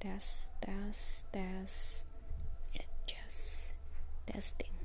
Tes, tes, tes. Adjust. Testing.